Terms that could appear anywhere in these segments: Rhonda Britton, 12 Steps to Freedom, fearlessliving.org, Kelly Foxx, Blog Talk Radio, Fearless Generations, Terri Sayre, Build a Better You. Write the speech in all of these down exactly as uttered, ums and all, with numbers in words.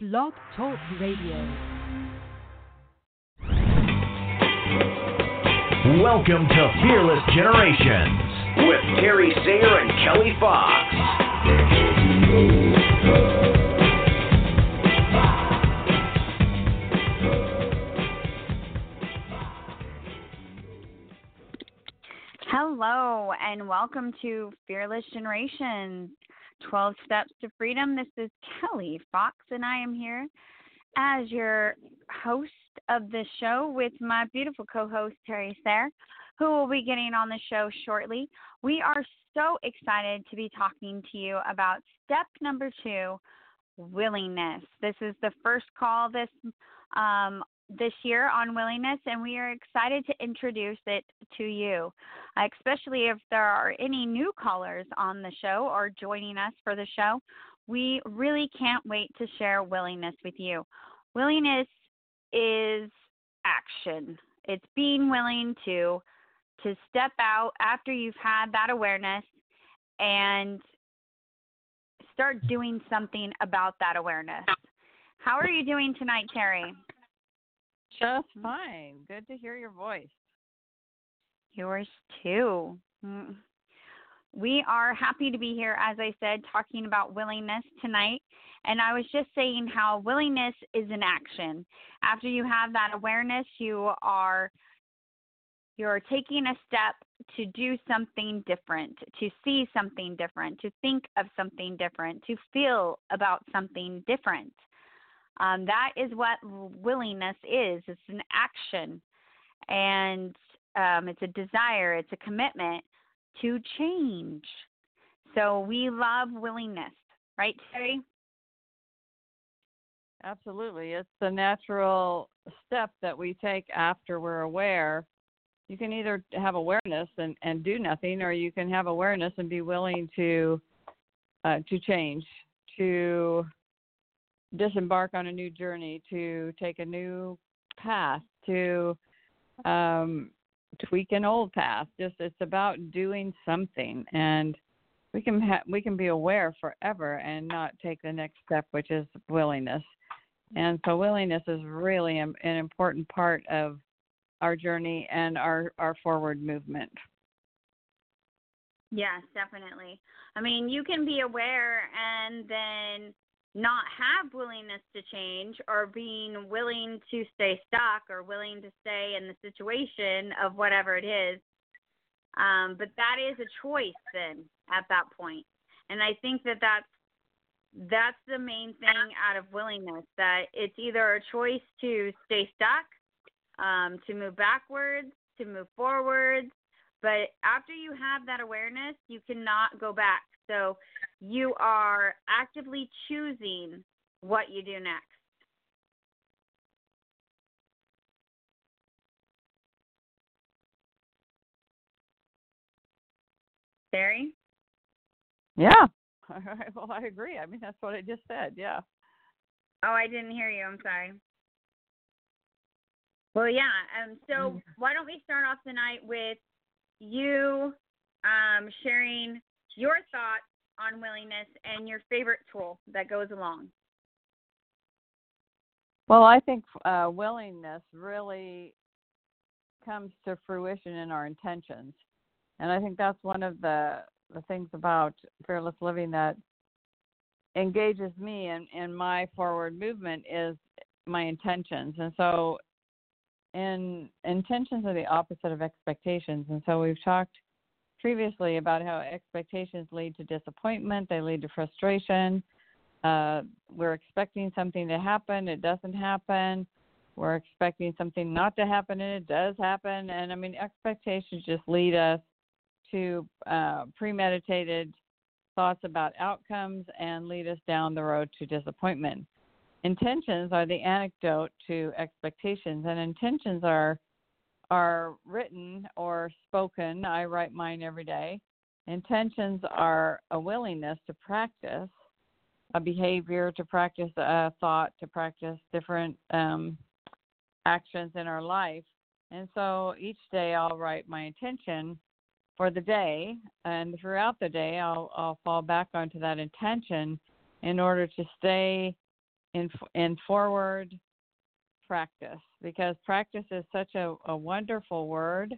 Blog Talk Radio. Welcome to Fearless Generations with Terri Sayre and Kelly Foxx. Hello and welcome to Fearless Generations. twelve Steps to Freedom. This is Kelly Foxx, and I am here as your host of the show with my beautiful co-host, Terri Sayre, who will be getting on the show shortly. We are so excited to be talking to you about step number two, willingness. This is the first call this um, this year on willingness, and we are excited to introduce it to you, especially if there are any new callers on the show or joining us for the show. We really can't wait to share willingness with you. Willingness is action. It's being willing to to step out after you've had that awareness and start doing something about that awareness. How are you doing tonight, Terri? Just fine. Good to hear your voice. Yours too. We are happy to be here, as I said, talking about willingness tonight. And I was just saying how willingness is an action. After you have that awareness, you are you're taking a step to do something different, to see something different, to think of something different, to feel about something different. Um, that is what willingness is. It's an action, and um, it's a desire. It's a commitment to change. So we love willingness, right, Terri? Absolutely. It's the natural step that we take after we're aware. You can either have awareness and, and do nothing, or you can have awareness and be willing to uh, to change, to disembark on a new journey, to take a new path, to um, tweak an old path. Just it's about doing something, and we can ha- we can be aware forever and not take the next step, which is willingness. And so, willingness is really an important part of our journey and our, our forward movement. Yes, definitely. I mean, you can be aware and then not have willingness to change, or being willing to stay stuck or willing to stay in the situation of whatever it is. Um, but that is a choice then at that point. And I think that that's, that's the main thing out of willingness, that it's either a choice to stay stuck, um, to move backwards, to move forwards. But after you have that awareness, you cannot go back. So you are actively choosing what you do next. Terri? Yeah. All right. Well, I agree. I mean, that's what I just said. Yeah. Oh, I didn't hear you. I'm sorry. Well, yeah. Um, so why don't we start off tonight with you um, sharing your thoughts on willingness and your favorite tool that goes along. Well, I think uh, willingness really comes to fruition in our intentions. And I think that's one of the, the things about fearless living that engages me in, in my forward movement is my intentions. And so in, intentions are the opposite of expectations. And so we've talked previously about how expectations lead to disappointment, they lead to frustration. Uh, we're expecting something to happen, it doesn't happen. We're expecting something not to happen, and it does happen. And I mean, expectations just lead us to uh, premeditated thoughts about outcomes and lead us down the road to disappointment. Intentions are the antidote to expectations, and intentions are are written or spoken. I write mine every day. Intentions are a willingness to practice a behavior, to practice a thought, to practice different um, actions in our life. And so each day I'll write my intention for the day, and throughout the day I'll, I'll fall back onto that intention in order to stay in, in forward practice, because practice is such a, a wonderful word.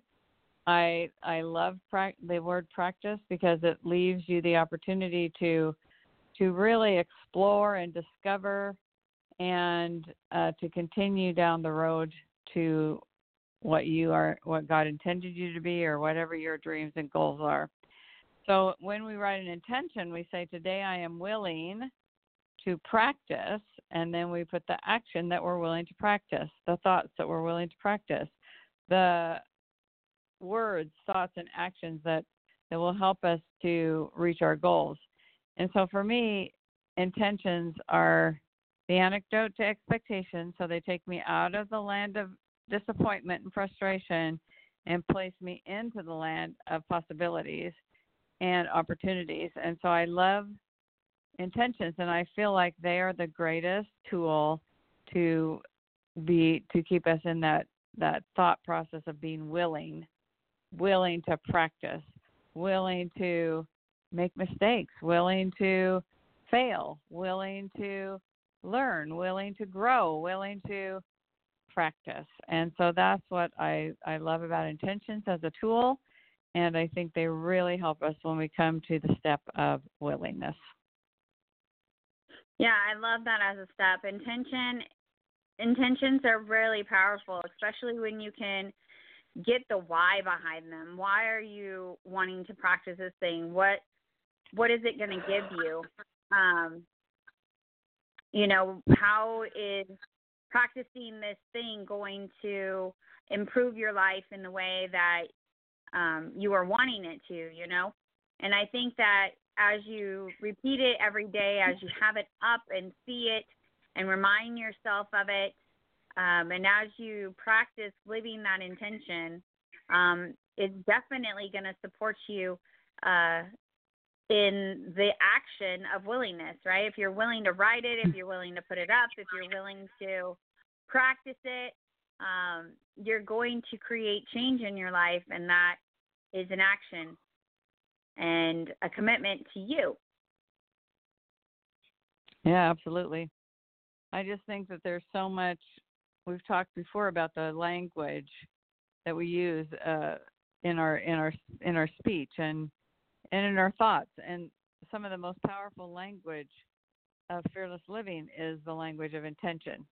I I love pra- the word practice because it leaves you the opportunity to to really explore and discover and uh, to continue down the road to what you are, what God intended you to be, or whatever your dreams and goals are. So when we write an intention, we say, today I am willing to practice, and then we put the action that we're willing to practice, the thoughts that we're willing to practice, the words, thoughts, and actions that, that will help us to reach our goals. And so for me, intentions are the antidote to expectation. So they take me out of the land of disappointment and frustration and place me into the land of possibilities and opportunities. And so I love intentions, and I feel like they are the greatest tool to be to keep us in that, that thought process of being willing, willing to practice, willing to make mistakes, willing to fail, willing to learn, willing to grow, willing to practice. And so that's what I, I love about intentions as a tool. And I think they really help us when we come to the step of willingness. Yeah, I love that as a step. Intention, intentions are really powerful, especially when you can get the why behind them. Why are you wanting to practice this thing? What, what is it going to give you? Um, you know, how is practicing this thing going to improve your life in the way that Um, you are wanting it to, you know? And I think that as you repeat it every day, as you have it up and see it and remind yourself of it, um, and as you practice living that intention, um, it's definitely going to support you uh, in the action of willingness, right? If you're willing to write it, if you're willing to put it up, if you're willing to practice it, Um, you're going to create change in your life, and that is an action and a commitment to you. Yeah, absolutely. I just think that there's so much, we've talked before about the language that we use uh, in our in our in our speech and and in our thoughts, and some of the most powerful language of fearless living is the language of intention.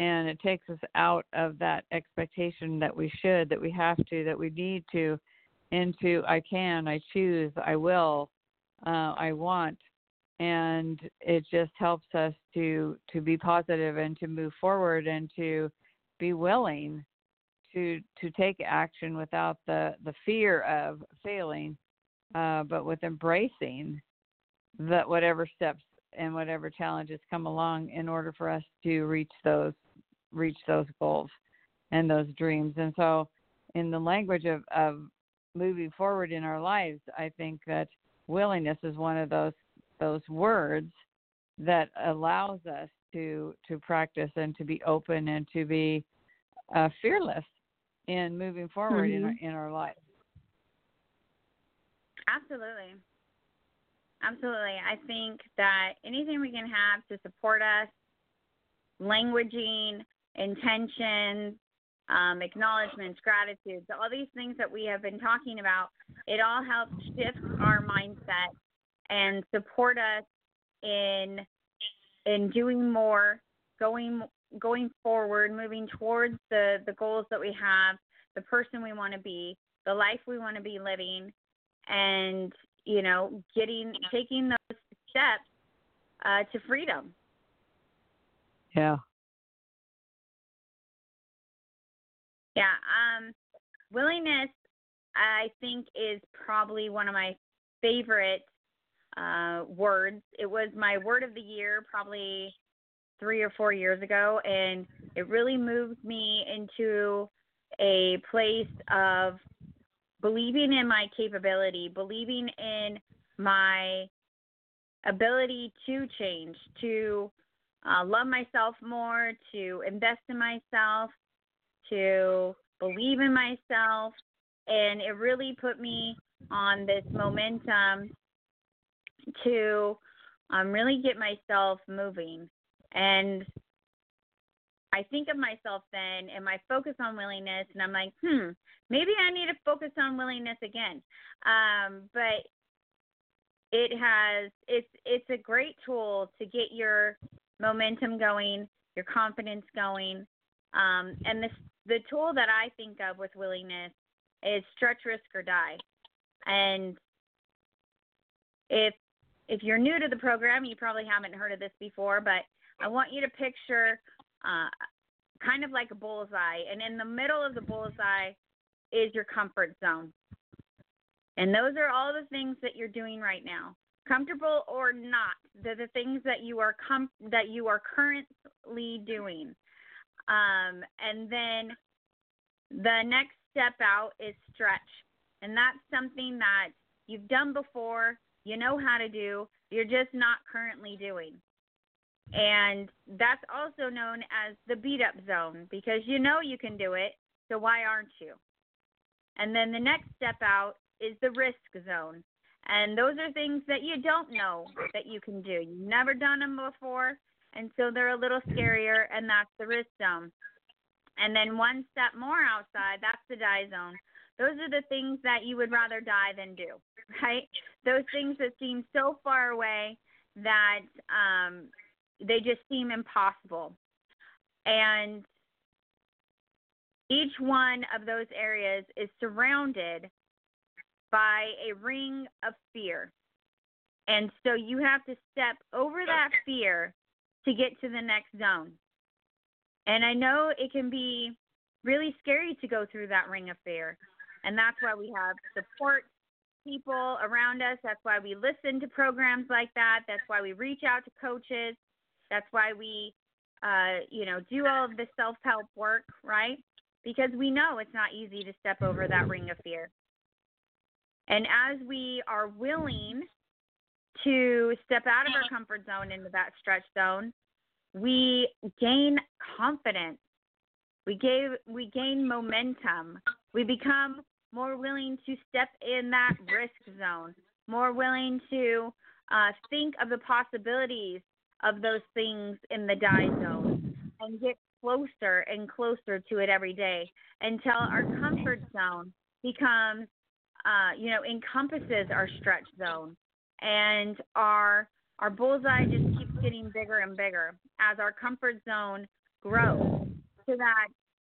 And it takes us out of that expectation that we should, that we have to, that we need to, into I can, I choose, I will, uh, I want. And it just helps us to, to be positive and to move forward and to be willing to to take action without the, the fear of failing, uh, but with embracing that whatever steps and whatever challenges come along in order for us to reach those reach those goals and those dreams. And so in the language of, of moving forward in our lives, I think that willingness is one of those those words that allows us to to practice and to be open and to be uh, fearless in moving forward mm-hmm. in, our, in our life. Absolutely. Absolutely. I think that anything we can have to support us, languaging, intentions, um, acknowledgments, gratitude, so all these things that we have been talking about, it all helps shift our mindset and support us in in doing more, going going forward, moving towards the, the goals that we have, the person we want to be, the life we want to be living, and you know, getting, taking those steps uh, to freedom. Yeah. Yeah. Um, willingness, I think, is probably one of my favorite uh, words. It was my word of the year probably three or four years ago, and it really moved me into a place of believing in my capability, believing in my ability to change, to uh, love myself more, to invest in myself, to believe in myself. And it really put me on this momentum to um, really get myself moving And I think of myself then and my focus on willingness, and I'm like, hmm, maybe I need to focus on willingness again. Um, but it has, it's, it's a great tool to get your momentum going, your confidence going. Um, and this, the tool that I think of with willingness is stretch, risk, or die. And if, if you're new to the program, you probably haven't heard of this before, but I want you to picture Uh, kind of like a bullseye, and in the middle of the bullseye is your comfort zone. And those are all the things that you're doing right now, comfortable or not. They're the things that you are com- that you are currently doing. Um, and then the next step out is stretch, and that's something that you've done before, you know how to do, you're just not currently doing. And that's also known as the beat-up zone, because you know you can do it, so why aren't you? And then the next step out is the risk zone. And those are things that you don't know that you can do. You've never done them before, and so they're a little scarier, and that's the risk zone. And then one step more outside, that's the die zone. Those are the things that you would rather die than do, right? Those things that seem so far away that um, – they just seem impossible. And each one of those areas is surrounded by a ring of fear. And so you have to step over that fear to get to the next zone. And I know it can be really scary to go through that ring of fear. And that's why we have support people around us. That's why we listen to programs like that. That's why we reach out to coaches. That's why we, uh, you know, do all of this self-help work, right? Because we know it's not easy to step over that ring of fear. And as we are willing to step out of our comfort zone into that stretch zone, we gain confidence. We gave, we gain momentum. We become more willing to step in that risk zone, more willing to uh, think of the possibilities of those things in the die zone, and get closer and closer to it every day until our comfort zone becomes, uh, you know, encompasses our stretch zone, and our our bullseye just keeps getting bigger and bigger as our comfort zone grows, so that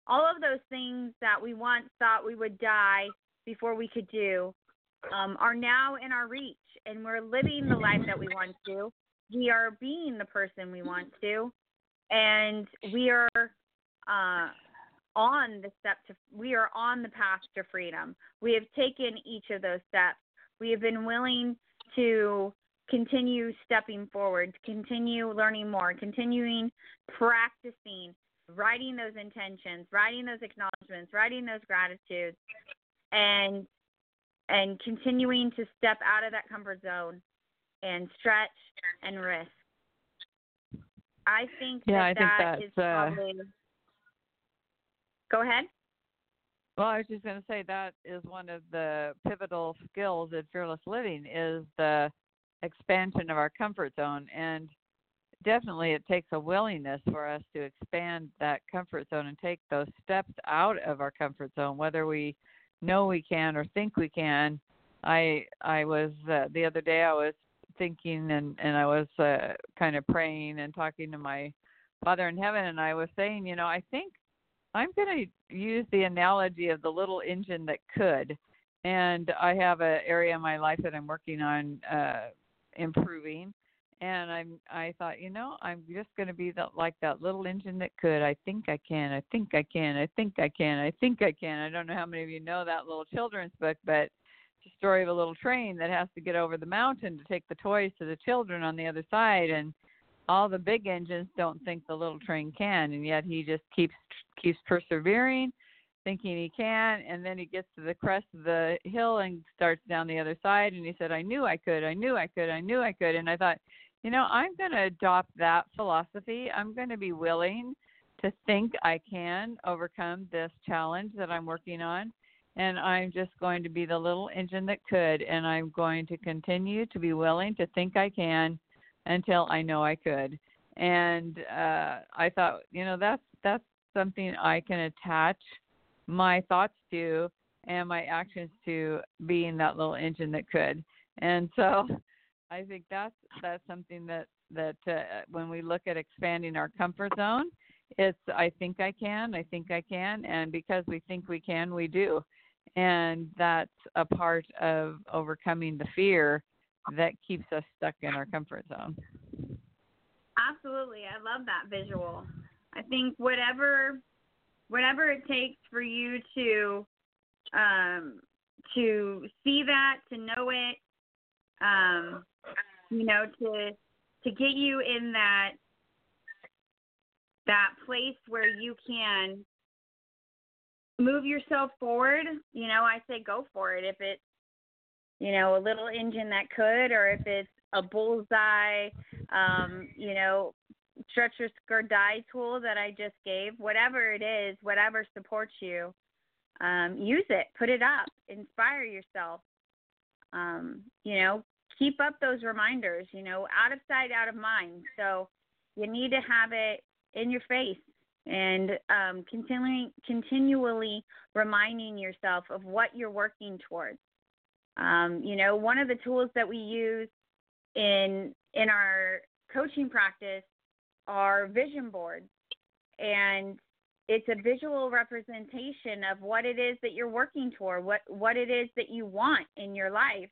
all of those things that we once thought we would die before we could do um, are now in our reach, and we're living the life that we want to. We are being the person we want to, and we are uh, on the step to, we are on the path to freedom. We have taken each of those steps. We have been willing to continue stepping forward, continue learning more, continuing practicing, writing those intentions, writing those acknowledgments, writing those gratitudes, and and continuing to step out of that comfort zone and stretch and risk. I think that yeah, I that think that's, is probably. Uh, Go ahead. Well, I was just going to say that is one of the pivotal skills at Fearless Living is the expansion of our comfort zone. And definitely it takes a willingness for us to expand that comfort zone and take those steps out of our comfort zone, whether we know we can or think we can. I I was, uh, the other day I was thinking and, and I was uh, kind of praying and talking to my Father in Heaven, and I was saying, you know, I think I'm going to use the analogy of the little engine that could. And I have an area in my life that I'm working on uh, improving, and I'm I thought, you know, I'm just going to be that, like that little engine that could. I think I can, I think I can, I think I can, I think I can. I don't know how many of you know that little children's book, but the story of a little train that has to get over the mountain to take the toys to the children on the other side, and all the big engines don't think the little train can, and yet he just keeps keeps persevering, thinking he can, and then he gets to the crest of the hill and starts down the other side, and he said, I knew I could, I knew I could, I knew I could. And I thought, you know, I'm going to adopt that philosophy. I'm going to be willing to think I can overcome this challenge that I'm working on. And I'm just going to be the little engine that could, and I'm going to continue to be willing to think I can until I know I could. And uh, I thought, you know, that's that's something I can attach my thoughts to and my actions to, being that little engine that could. And so I think that's that's something that that uh, when we look at expanding our comfort zone, it's I think I can, I think I can, and because we think we can, we do. And that's a part of overcoming the fear that keeps us stuck in our comfort zone. Absolutely. I love that visual. I think whatever whatever it takes for you to um, to see that, to know it, um, you know, to to get you in that that place where you can move yourself forward, you know, I say go for it. If it's, you know, a little engine that could, or if it's a bullseye, um, you know, stretch your skirt die tool that I just gave, whatever it is, whatever supports you, um, use it, put it up, inspire yourself, um, you know, keep up those reminders, you know, out of sight, out of mind. So you need to have it in your face and um, continuing, continually reminding yourself of what you're working towards. Um, you know, one of the tools that we use in in our coaching practice are vision boards, and it's a visual representation of what it is that you're working toward, what what it is that you want in your life.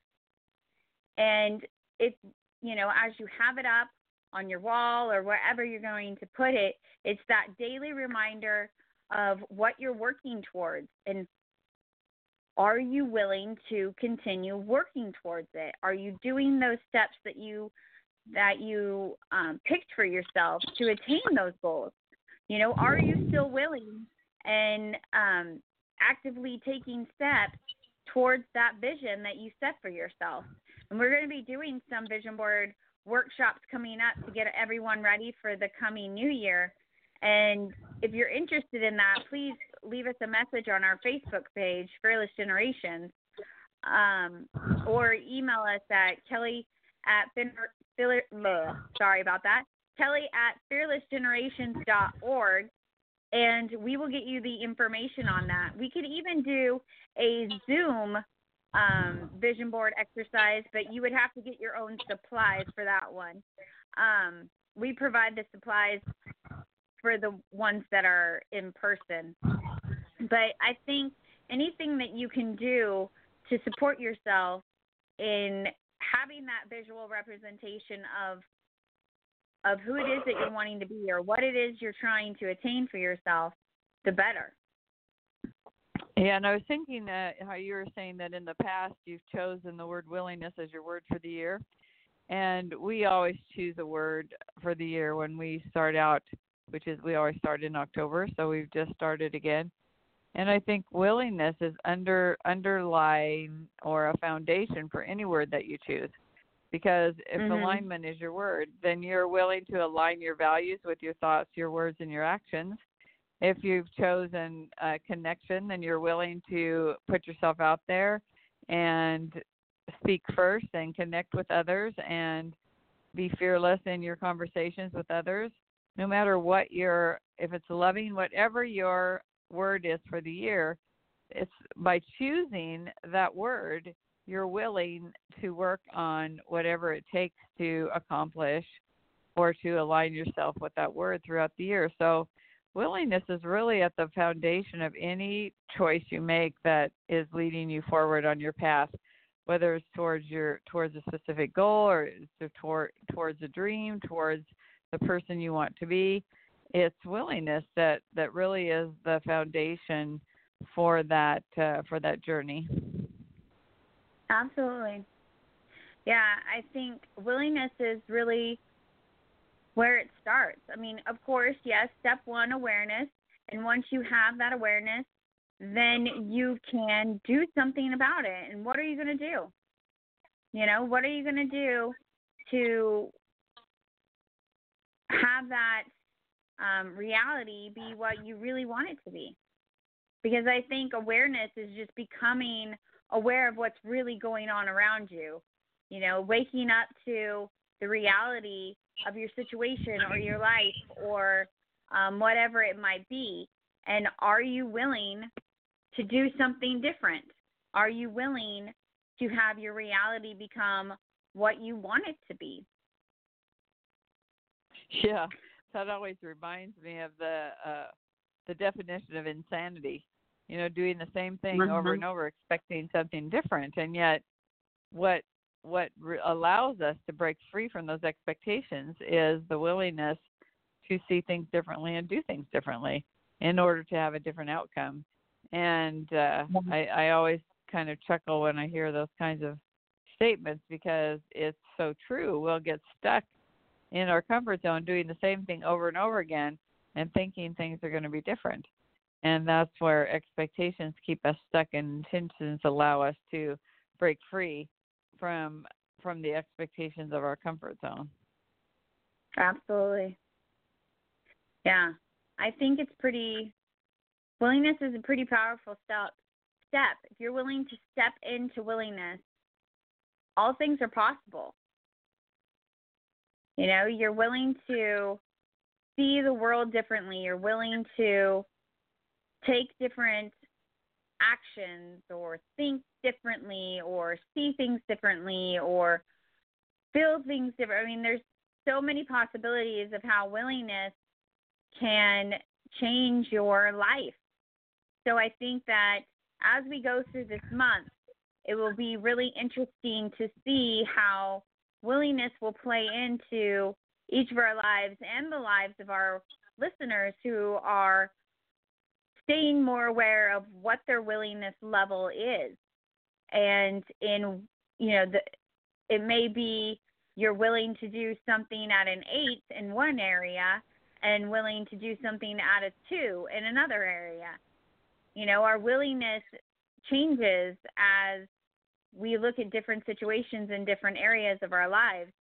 And it's, you know, as you have it up on your wall or wherever you're going to put it, it's that daily reminder of what you're working towards, and are you willing to continue working towards it? Are you doing those steps that you that you um, picked for yourself to attain those goals? You know, are you still willing and um, actively taking steps towards that vision that you set for yourself? And we're going to be doing some vision board workshops coming up to get everyone ready for the coming new year. And if you're interested in that, please leave us a message on our Facebook page, Fearless Generations, um, or email us at Kelly at fin- fin- ugh, sorry about that, Kelly at fearless generations dot org, and we will get you the information on that. We could even do a Zoom um, vision board exercise, but you would have to get your own supplies for that one. Um, we provide the supplies for the ones that are in person. But I think anything that you can do to support yourself in having that visual representation of of who it is that you're wanting to be or what it is you're trying to attain for yourself, the better. Yeah, and I was thinking that how you were saying that in the past you've chosen the word willingness as your word for the year. And we always choose a word for the year when we start out, which is we always start in October, so we've just started again. And I think willingness is under underlying or a foundation for any word that you choose, because if mm-hmm. alignment is your word, then you're willing to align your values with your thoughts, your words, and your actions. If you've chosen a connection, then you're willing to put yourself out there and speak first and connect with others and be fearless in your conversations with others. No matter what your, if it's loving, whatever your word is for the year, it's by choosing that word, you're willing to work on whatever it takes to accomplish or to align yourself with that word throughout the year. So willingness is really at the foundation of any choice you make that is leading you forward on your path, whether it's towards your towards a specific goal or to toward, towards a dream, towards the person you want to be. It's willingness that, that really is the foundation for that uh, for that journey. Absolutely. Yeah, I think willingness is really where it starts. I mean, of course, yes, step one, awareness. And once you have that awareness, then you can do something about it. And what are you going to do? You know, what are you going to do to have that um, reality be what you really want it to be? Because I think awareness is just becoming aware of what's really going on around you, you know, waking up to the reality of your situation or your life or um, whatever it might be. And are you willing to do something different? Are you willing to have your reality become what you want it to be? Yeah, that always reminds me of the uh, the definition of insanity. You know, doing the same thing mm-hmm. over and over, expecting something different. And yet what what re- allows us to break free from those expectations is the willingness to see things differently and do things differently in order to have a different outcome. And uh, mm-hmm. I, I always kind of chuckle when I hear those kinds of statements because it's so true. We'll get stuck in our comfort zone doing the same thing over and over again and thinking things are going to be different. And that's where expectations keep us stuck, and intentions allow us to break free from from the expectations of our comfort zone. Absolutely. Yeah. I think it's pretty – willingness is a pretty powerful step. step. If you're willing to step into willingness, all things are possible. You know, you're willing to see the world differently. You're willing to take different actions or think differently or see things differently or feel things different. I mean, there's so many possibilities of how willingness can change your life. So I think that as we go through this month, it will be really interesting to see how willingness will play into each of our lives and the lives of our listeners who are staying more aware of what their willingness level is. And in, you know, the, it may be you're willing to do something at an eight in one area and willing to do something at a two in another area. You know, our willingness changes as we look at different situations in different areas of our lives.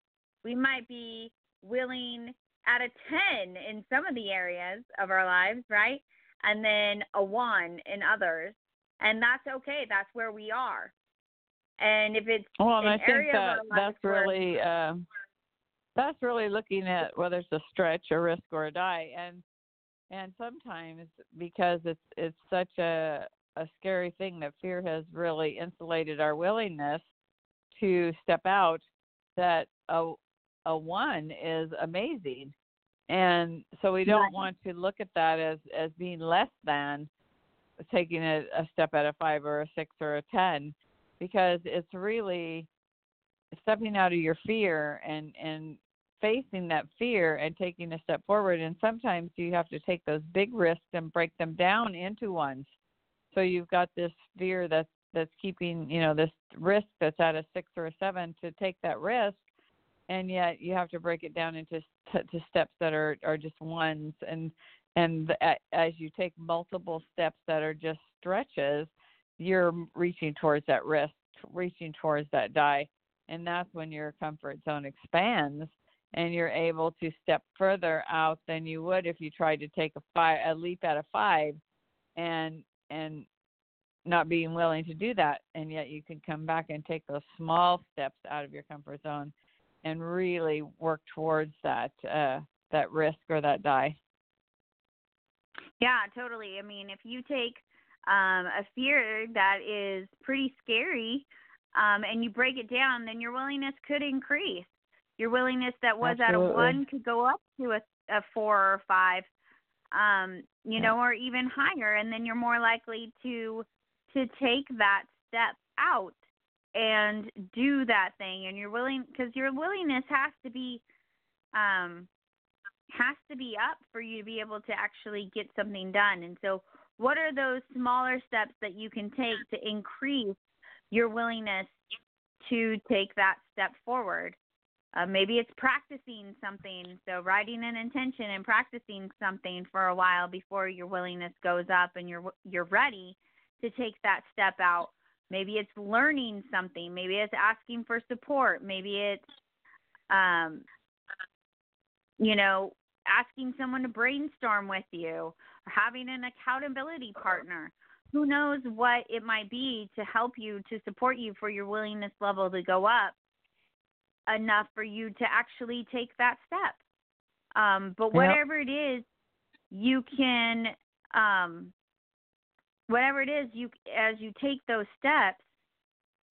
We might be willing at a ten in some of the areas of our lives, right? And then a one in others. And that's okay. That's where we are. And if it's well, and an I area think that, of our lives that's really uh, that's really looking at whether it's a stretch, a risk, or a die. And and sometimes because it's it's such a a scary thing that fear has really insulated our willingness to step out, that a a one is amazing. And so we don't want to look at that as, as being less than taking a, a step at a five or a six or a ten, because it's really stepping out of your fear and, and facing that fear and taking a step forward. And sometimes you have to take those big risks and break them down into ones. So you've got this fear that's, that's keeping, you know, this risk that's at a six or a seven to take that risk. And yet you have to break it down into st- to steps that are, are just ones. And and the, as you take multiple steps that are just stretches, you're reaching towards that risk, reaching towards that die. And that's when your comfort zone expands and you're able to step further out than you would if you tried to take a, five, a leap at a five and and not being willing to do that. And yet you can come back and take those small steps out of your comfort zone and really work towards that uh, that risk or that die. Yeah, totally. I mean, if you take um, a fear that is pretty scary um, and you break it down, then your willingness could increase. Your willingness that was Absolutely. At a one could go up to a, a four or five, um, you yeah. know, or even higher, and then you're more likely to to take that step out and do that thing. And you're willing, because your willingness has to be um, has to be up for you to be able to actually get something done. And so what are those smaller steps that you can take to increase your willingness to take that step forward? Uh, maybe it's practicing something, so writing an intention and practicing something for a while before your willingness goes up and you're you're ready to take that step out. Maybe it's learning something. Maybe it's asking for support. Maybe it's, um, you know, asking someone to brainstorm with you, or having an accountability partner. Who knows what it might be to help you, to support you for your willingness level to go up. enough for you to actually take that step. Um, but whatever yep. it is, you can, um, whatever it is, you, as you take those steps,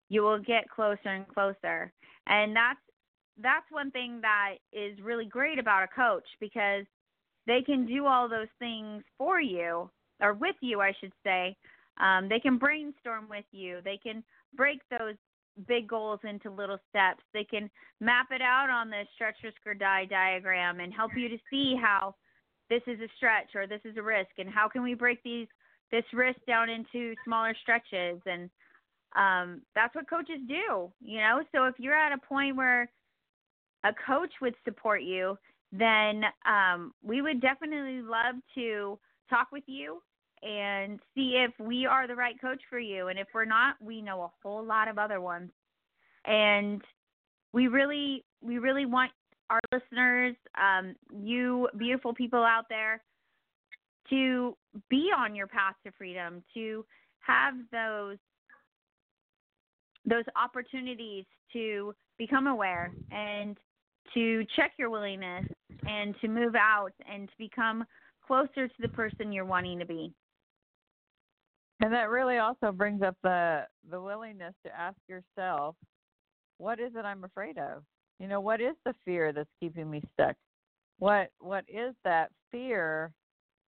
you will get closer and closer. And that's, that's one thing that is really great about a coach, because they can do all those things for you, or with you, I should say. Um, they can brainstorm with you. They can break those big goals into little steps. They can map it out on the stretch, risk, or die diagram and help you to see how this is a stretch or this is a risk, and how can we break these this risk down into smaller stretches. And um, that's what coaches do, you know. So if you're at a point where a coach would support you, then um, we would definitely love to talk with you and see if we are the right coach for you. And if we're not, we know a whole lot of other ones. And we really, we really want our listeners, um, you beautiful people out there, to be on your path to freedom, to have those, those opportunities to become aware and to check your willingness and to move out and to become closer to the person you're wanting to be. And that really also brings up the the willingness to ask yourself, what is it I'm afraid of? You know, what is the fear that's keeping me stuck? What what is that fear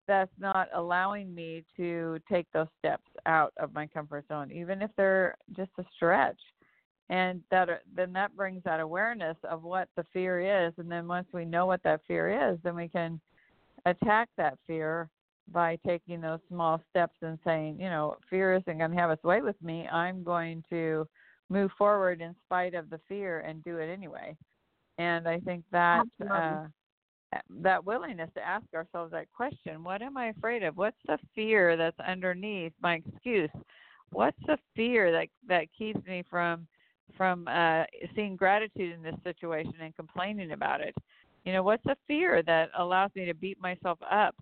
that's not allowing me to take those steps out of my comfort zone, even if they're just a stretch? And that then that brings that awareness of what the fear is. And then once we know what that fear is, then we can attack that fear by taking those small steps and saying, you know, fear isn't going to have its way with me. I'm going to move forward in spite of the fear and do it anyway. And I think that uh, that willingness to ask ourselves that question, what am I afraid of? What's the fear that's underneath my excuse? What's the fear that, that keeps me from from uh, seeing gratitude in this situation and complaining about it? You know, what's a fear that allows me to beat myself up?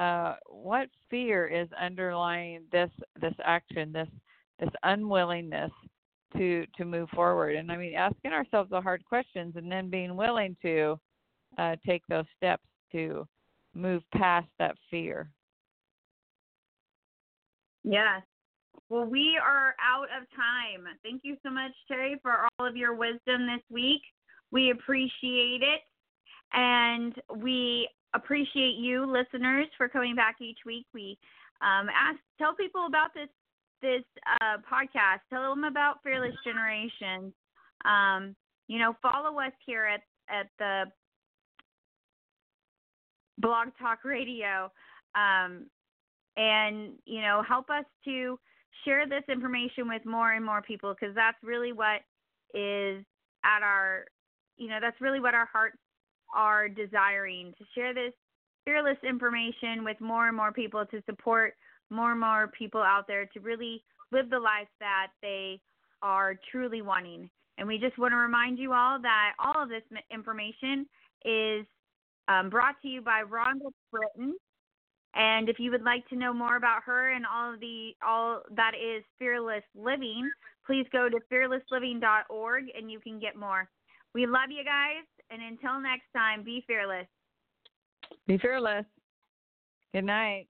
Uh, what fear is underlying this this action, this this unwillingness to to move forward? And I mean, asking ourselves the hard questions and then being willing to uh, take those steps to move past that fear. Yeah. Well, we are out of time. Thank you so much, Terri, for all of your wisdom this week. We appreciate it. And we appreciate you, listeners, for coming back each week. We um, ask, tell people about this this uh, podcast. Tell them about Fearless Generations. Um, you know, follow us here at at the Blog Talk Radio, um, and you know, help us to share this information with more and more people, because that's really what is at our, you know, that's really what our hearts are desiring, to share this fearless information with more and more people, to support more and more people out there to really live the life that they are truly wanting. And we just want to remind you all that all of this information is um, brought to you by Rhonda Britton. And if you would like to know more about her and all of the all that is fearless living, please go to fearless living dot org and you can get more. We love you guys, and until next time, be fearless. Be fearless. Good night.